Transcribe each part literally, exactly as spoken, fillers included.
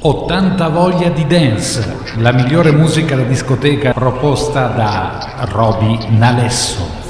ottanta Voglia di Dance, la migliore musica da discoteca proposta da Roby Nalesso.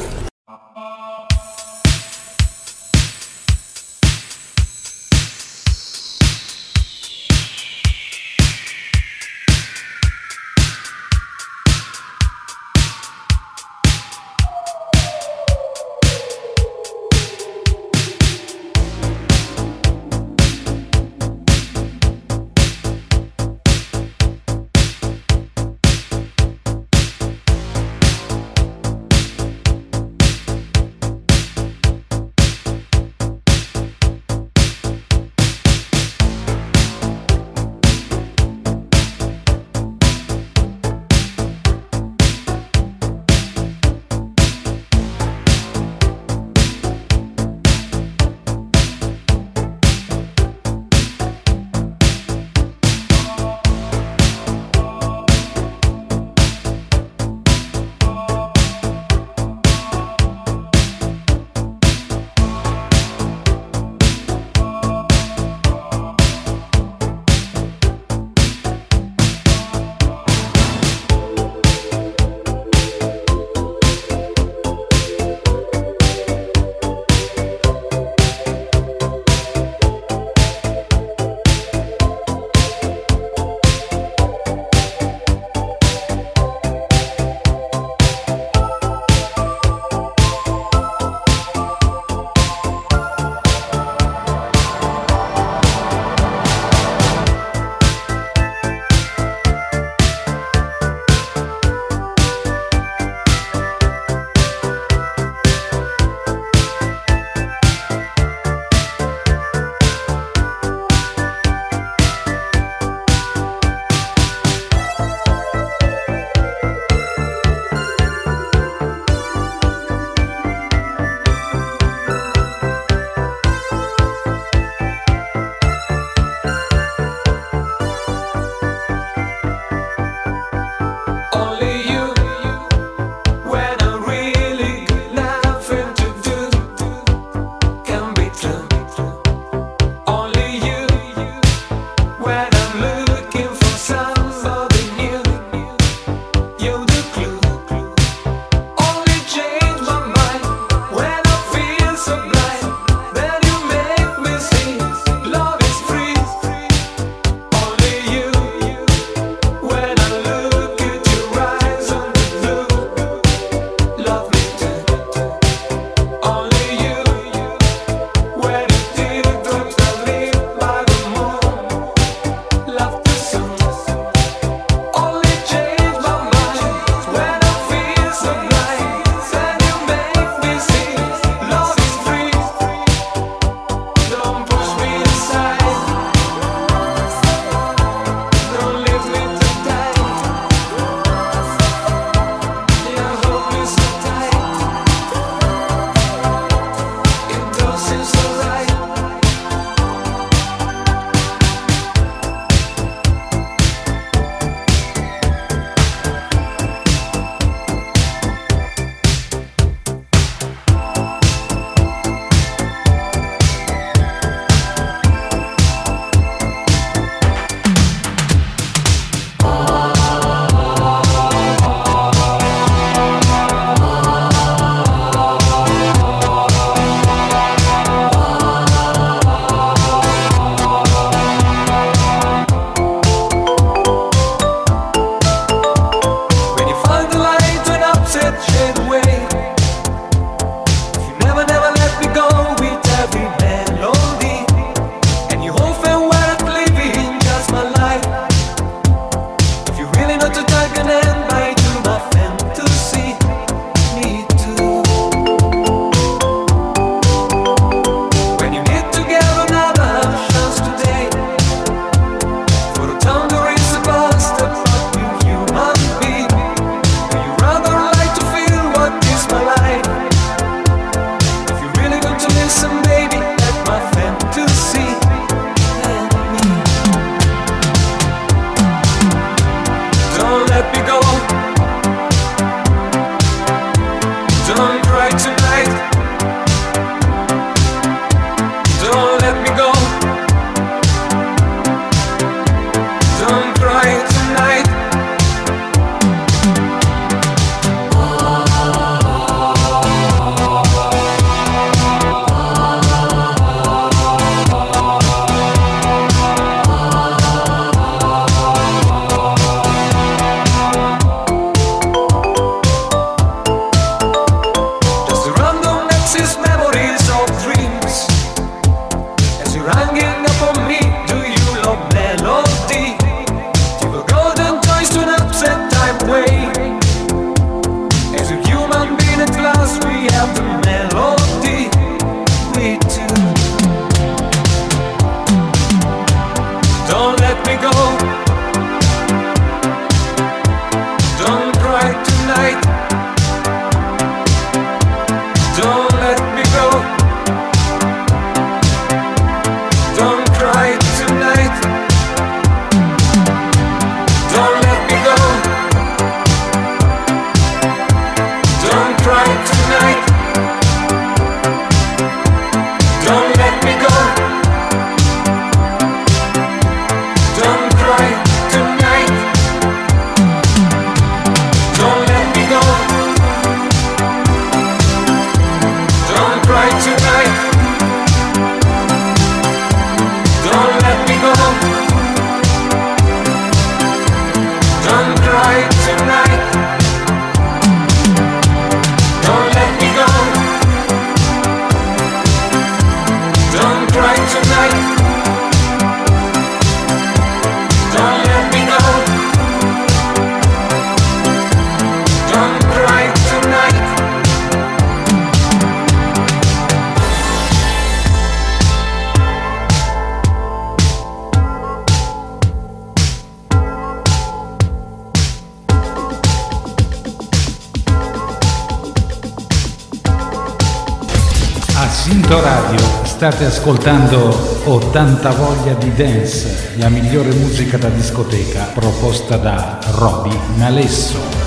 Assinto Radio, state ascoltando ottanta Voglia di Dance, la migliore musica da discoteca proposta da Roby Nalesso.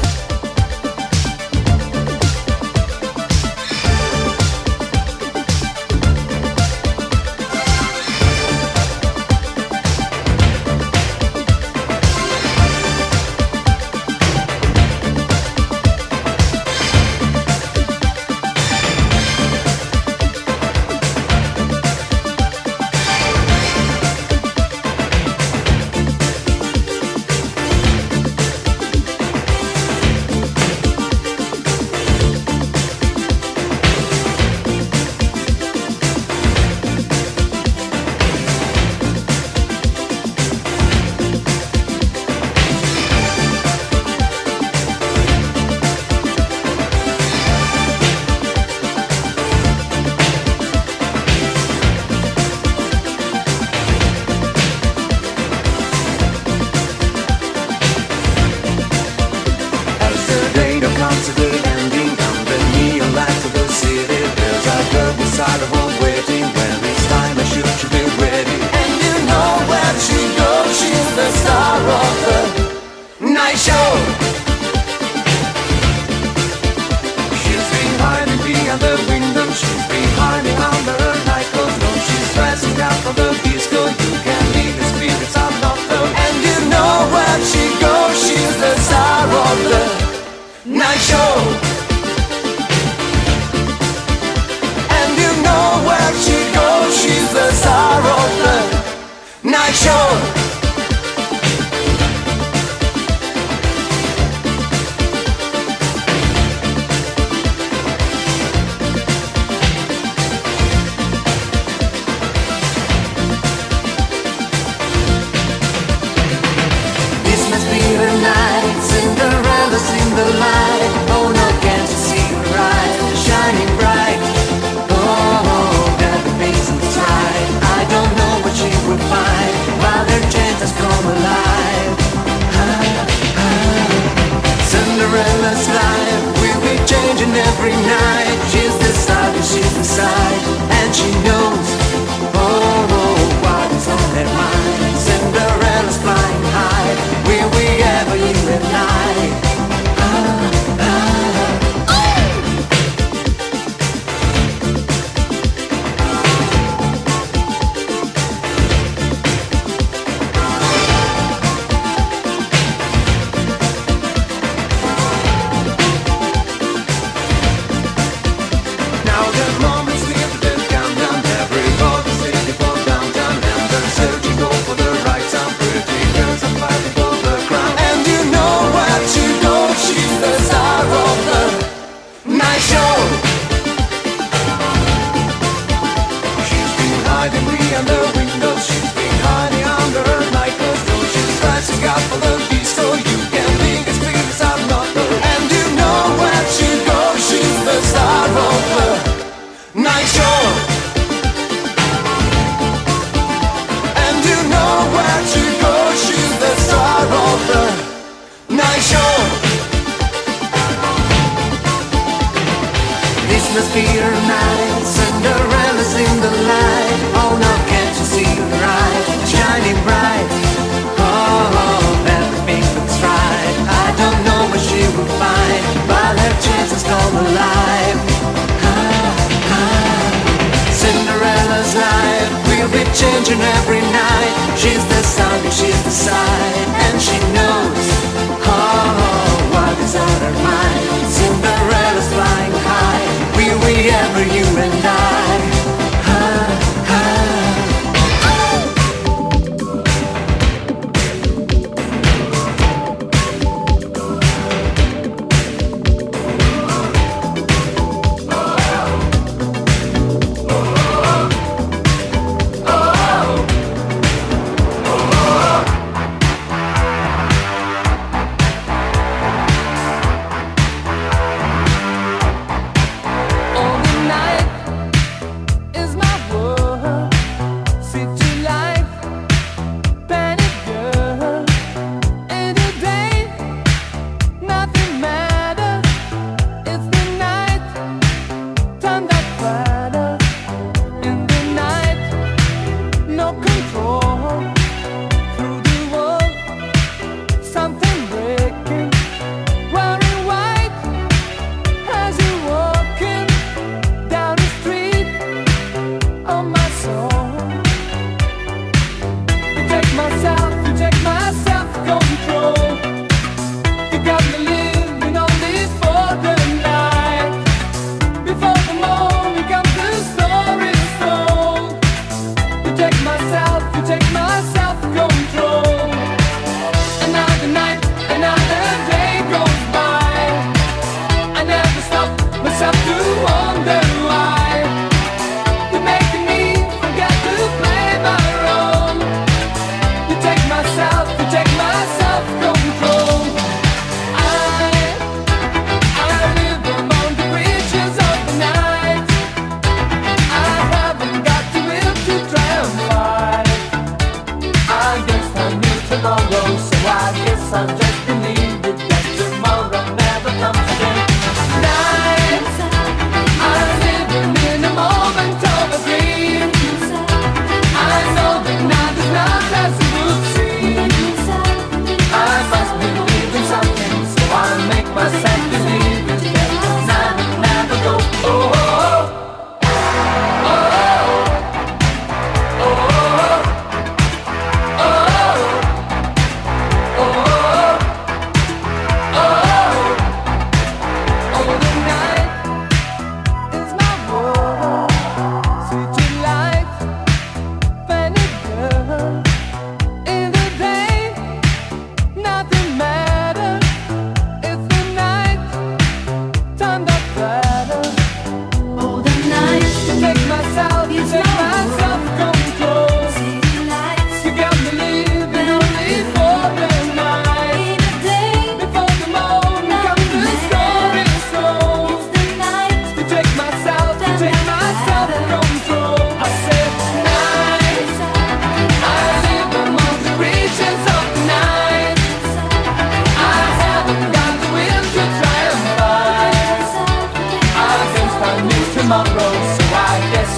Thunder,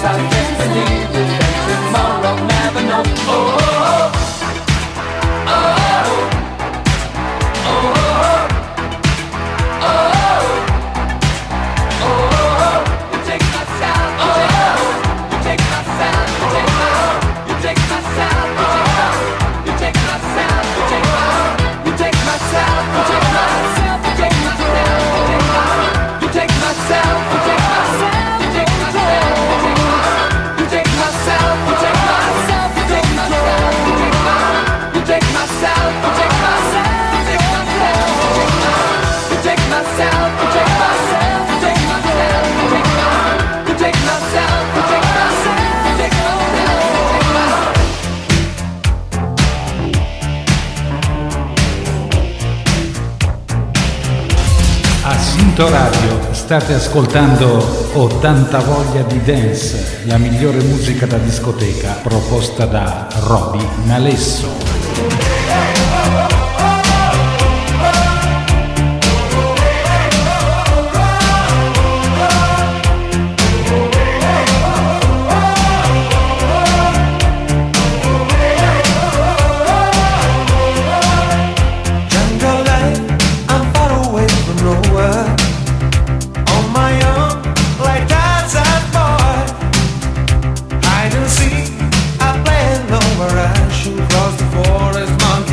I just believe that tomorrow I'll never know. Oh, oh, oh, oh, oh, oh. You take my sound, you take my sound, you take my sound, you take my sound, you take my sound, you take my sound, you take my sound, you take my sound. Radio, state ascoltando ottanta Voglia di Dance, la migliore musica da discoteca proposta da Roby Nalesso. Shoot across the forest, monkey.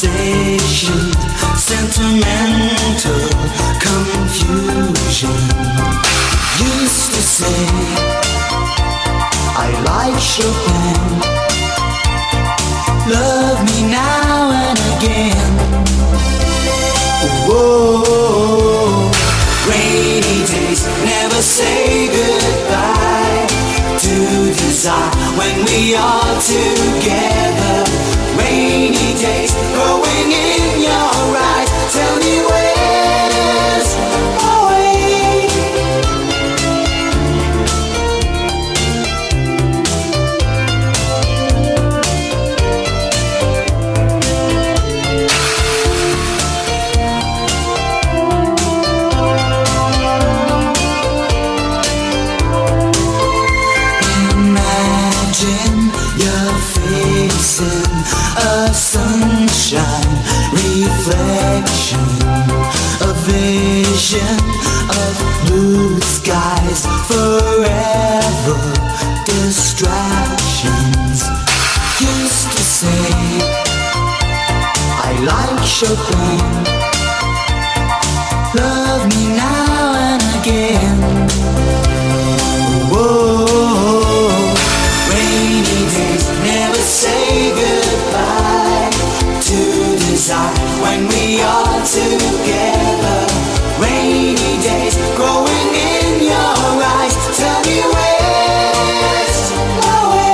sensation, sentimental confusion. Used to say I like Chopin, love me now and again. Whoa, rainy days never say goodbye to desire when we are together. Rainy days growing in your eyes, tell me where's our way. Imagine your face in a sunshine reflection, a vision of blue skies forever, distractions. Used to say I like Chopin, love me now and again. Whoa, rainy days never say goodbye to desire when we are together. Rainy days growing in your eyes, tell me where's our way.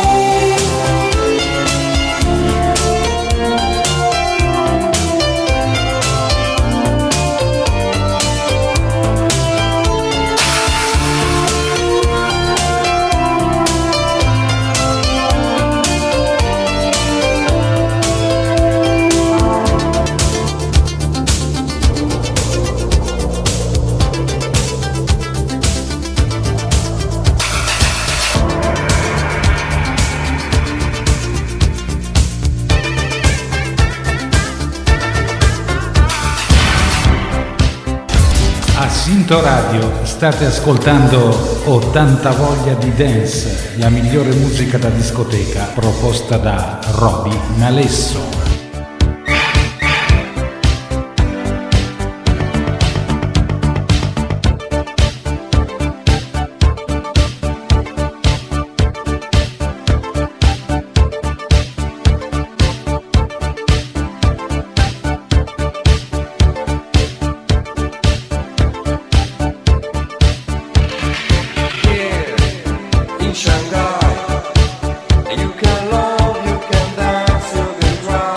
Radio, state ascoltando ottanta Voglia di Dance, la migliore musica da discoteca proposta da Roby Nalesso. Shanghai, you can love, you can dance, you can drive.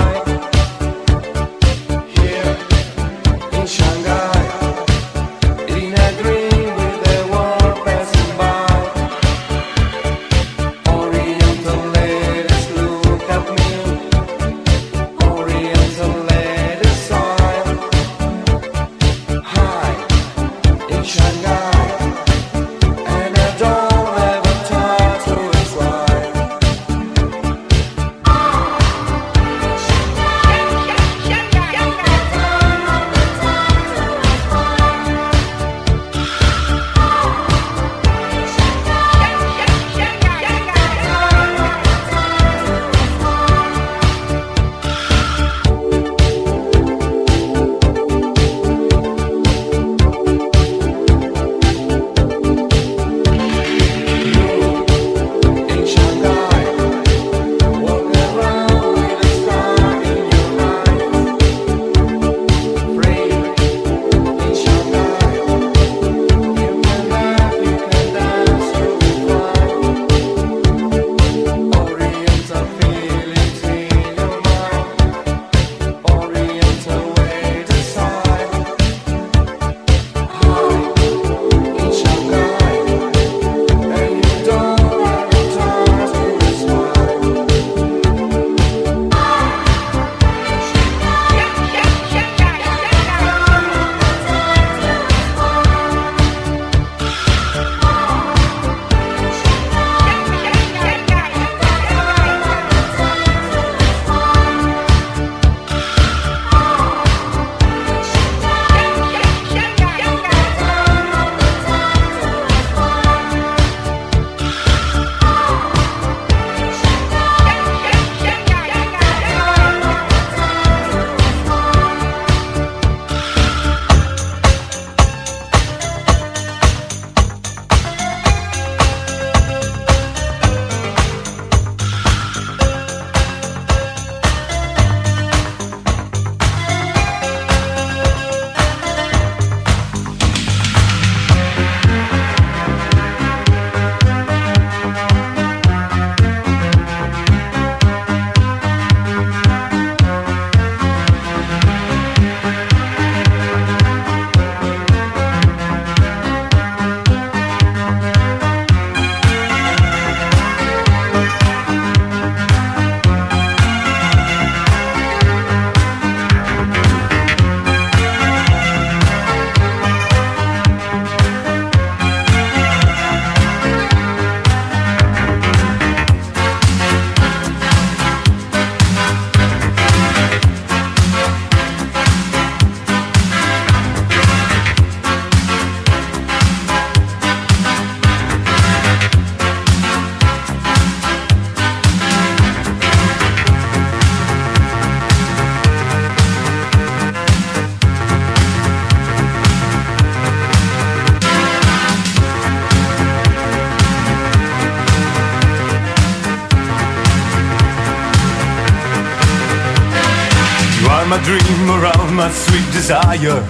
dream around my sweet desire.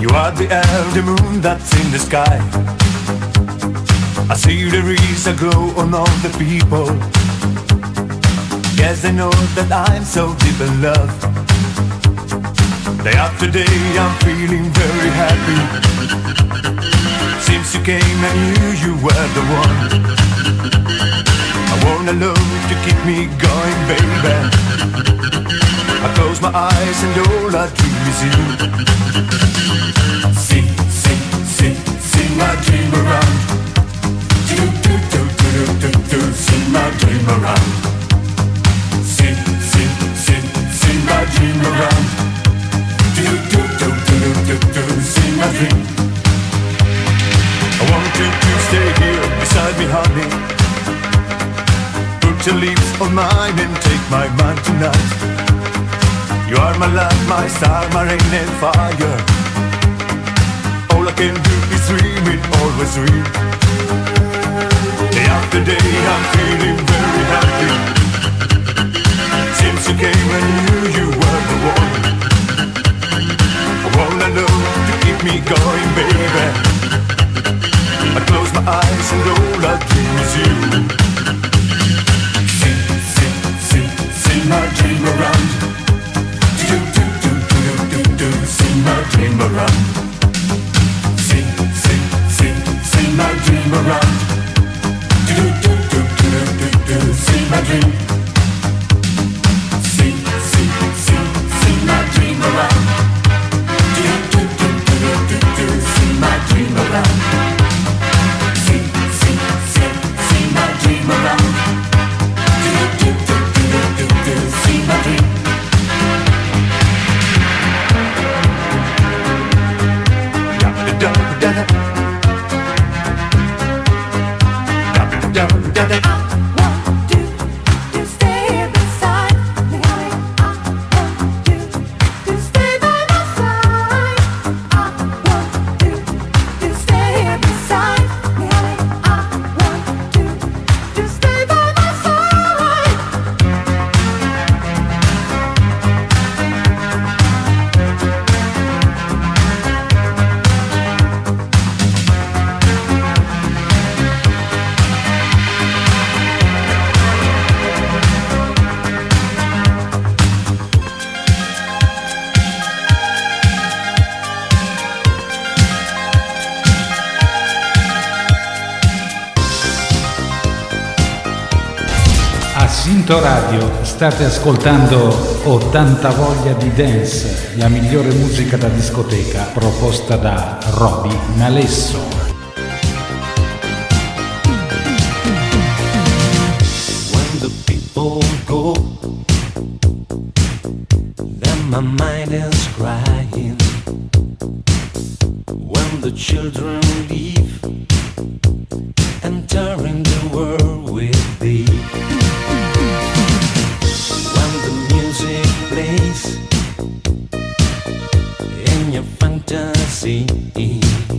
You are the elder moon that's in the sky. I see there is a glow on all the people. Yes, they know that I'm so deep in love. Day after day I'm feeling very happy. Since you came I knew you were the one. I want a love to keep me going, baby. I close my eyes and all I dream is you. Sing, sing, sing, sing my dream around. Do, do, do, do, do, do, sing my dream around. My dream around. Do do do do do do see my dream. I want you to stay here beside me, honey. Put your lips on mine and take my mind tonight. You are my light, my star, my rain and fire. All I can do is dream it, always dream. Day after day I'm feeling very happy. Since you came I knew you were the one. All I know to keep me going, baby. I close my eyes and all I dream is you. Sing, sing, sing, sing my dream around. Do do do do do do sing my dream around. Sing, sing, sing, sing my dream around. Do do do do do do sing my dream. Radio, state ascoltando ottanta Voglia di Dance, la migliore musica da discoteca proposta da Roby Nalesso. When the people go, then my mind is crying. When the children leave, entering the world with thee. See in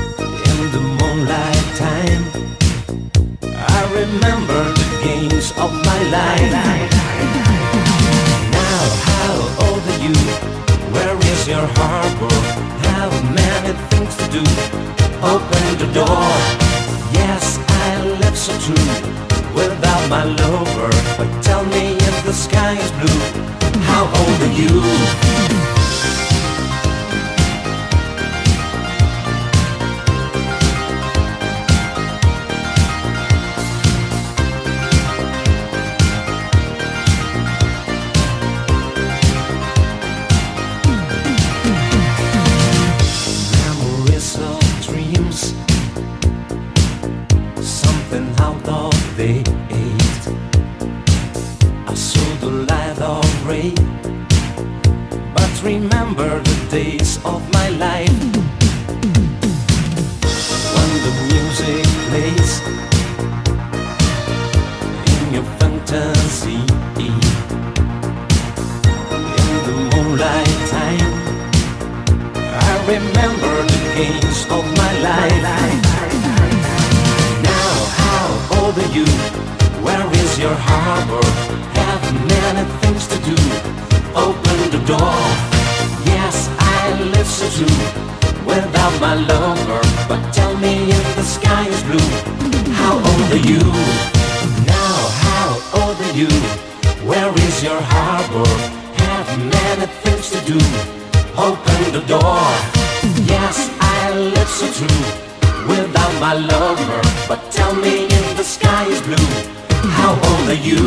the moonlight time I remember the games of my life. Now how old are you? Where is your harbor? How many things to do? Open the door. Yes, I left so true without my lover. But tell me if the sky is blue, how old are you? is your harbor. Have many things to do. Open the door. Yes, I live so true without my lover. But tell me if the sky is blue. How old are you? Now, how old are you? Where is your harbor? Have many things to do. Open the door. Yes, I live so true without my lover, but tell me if the sky is blue, how old are you?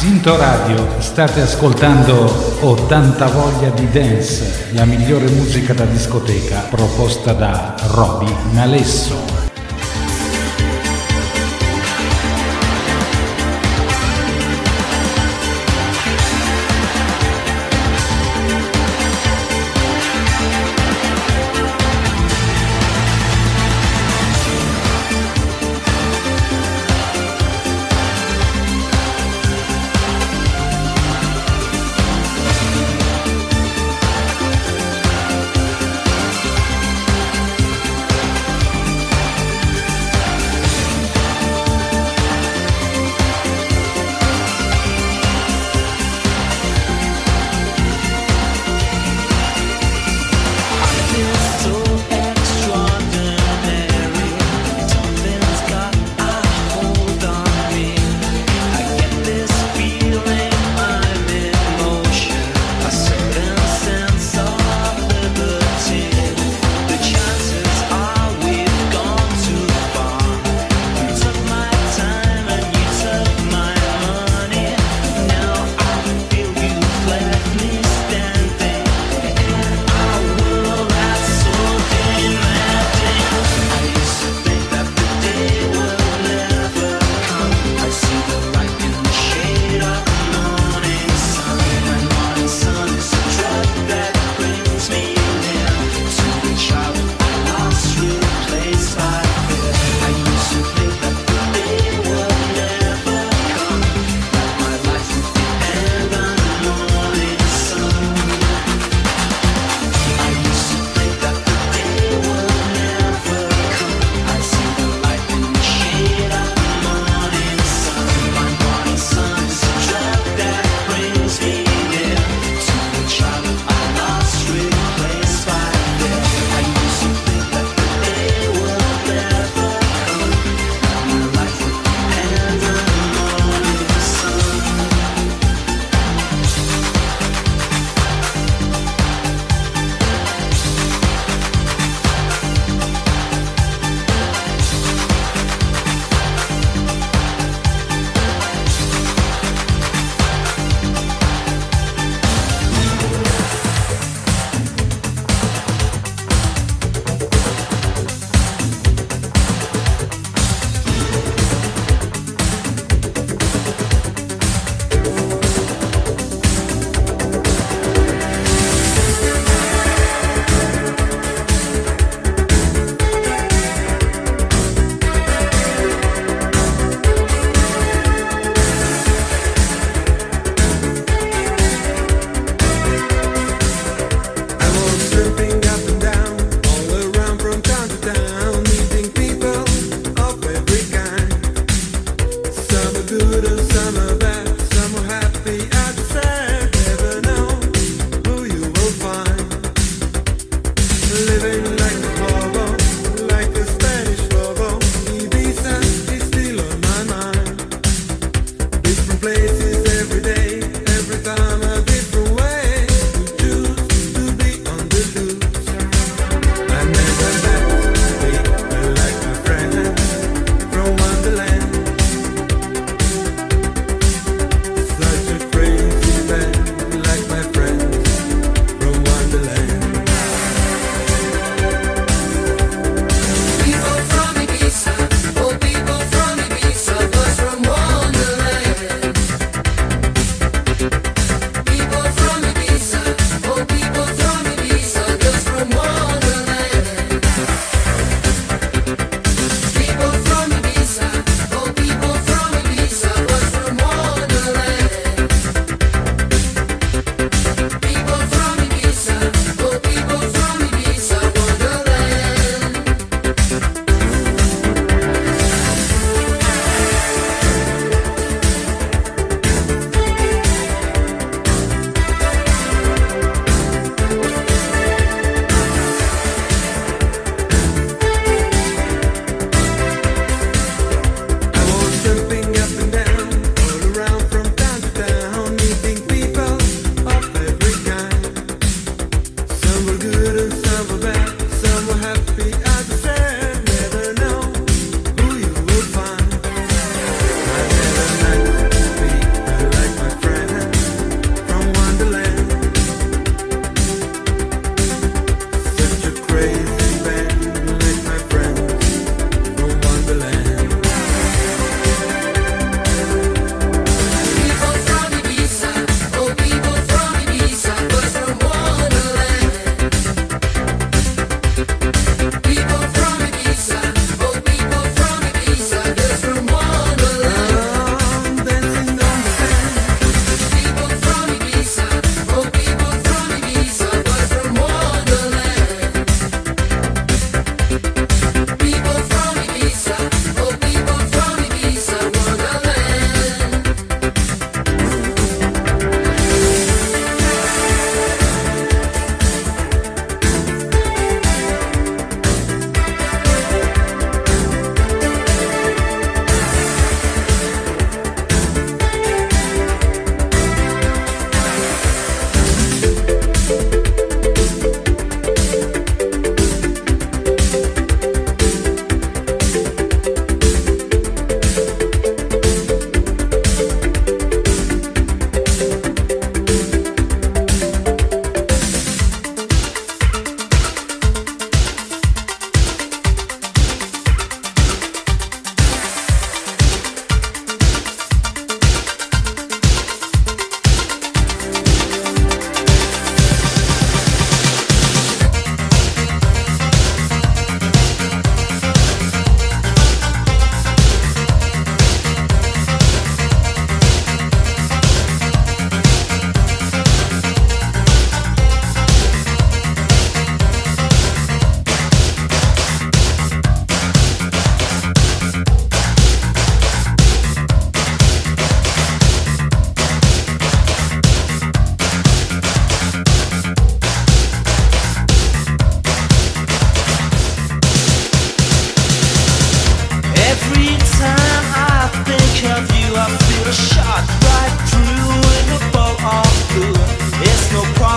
Sinto Radio, state ascoltando ottanta Voglia di Dance, la migliore musica da discoteca proposta da Roby Nalesso.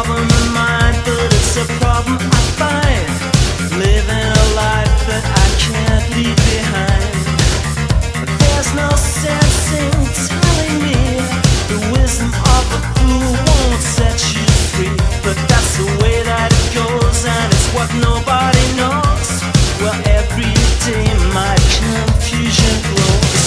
problem of mine, but it's a problem I find living a life that I can't leave behind. There's no sense in telling me the wisdom of a fool won't set you free, but that's the way that it goes, and it's what nobody knows. Well, every day my confusion grows.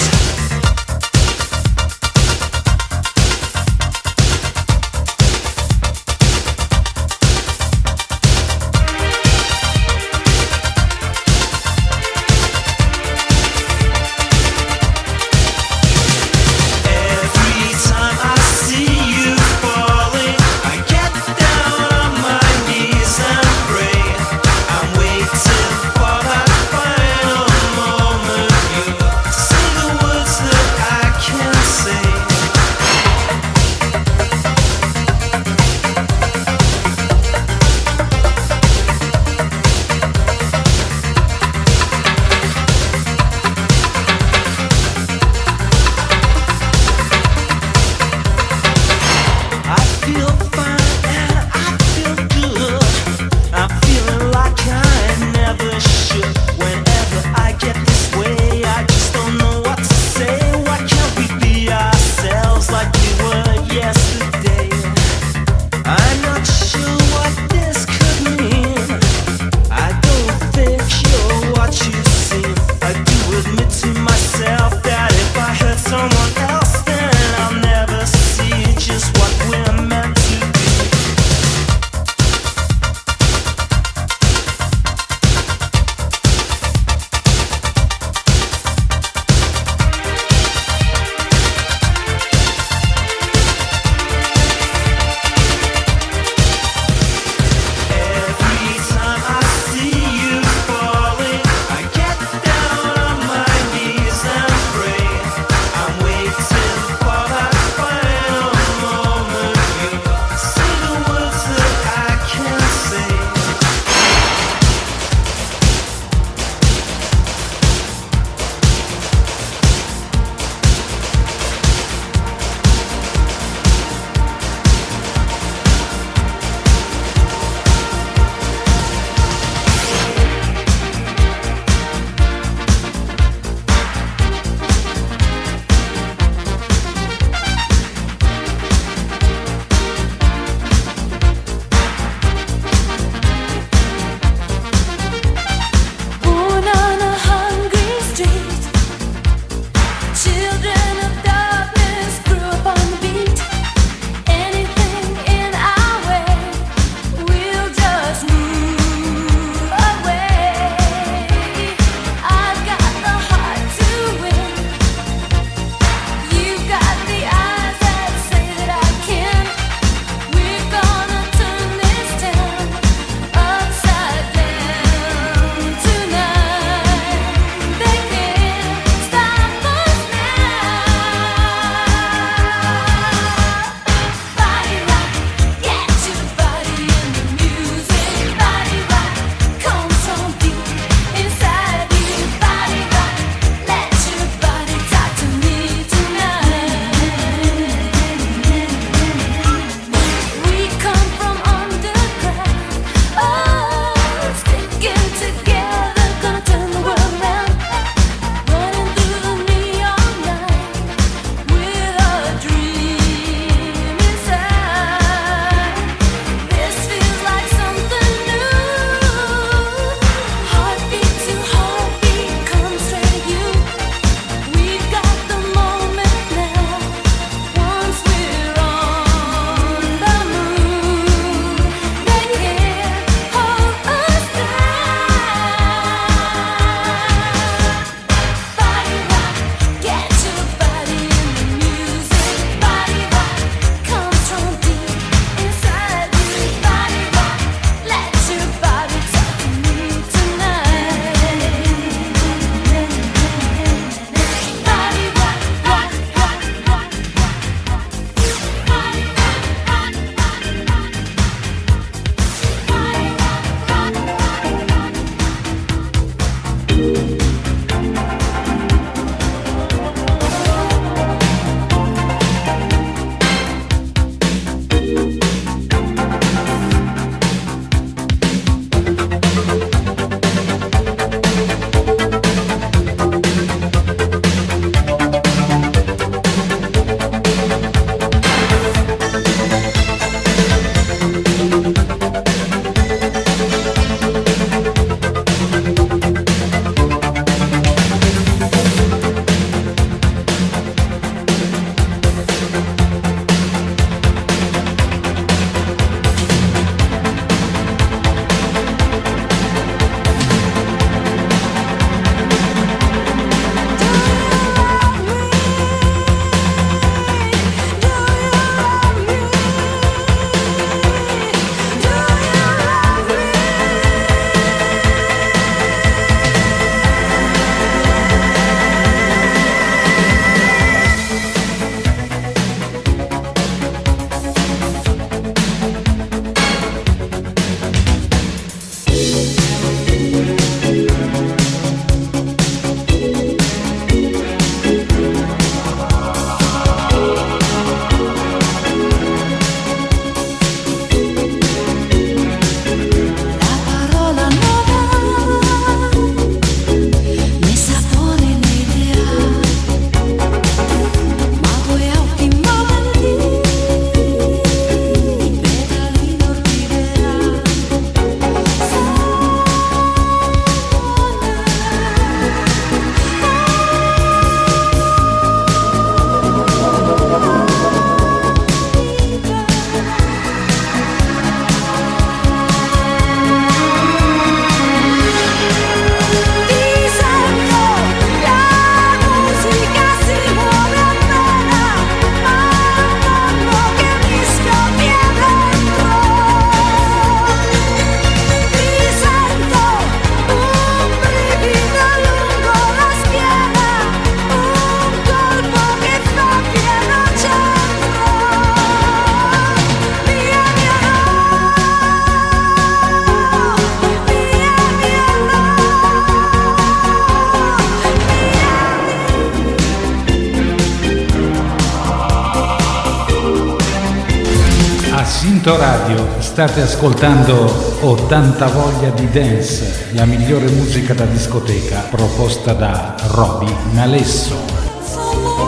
Circuito Radio, state ascoltando ottanta Voglia di Dance, la migliore musica da discoteca proposta da Roby Nalesso. Say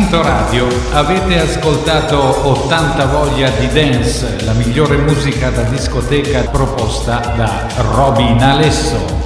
Istinto Radio avete ascoltato ottanta Voglia di Dance, la migliore musica da discoteca proposta da Roby Nalesso.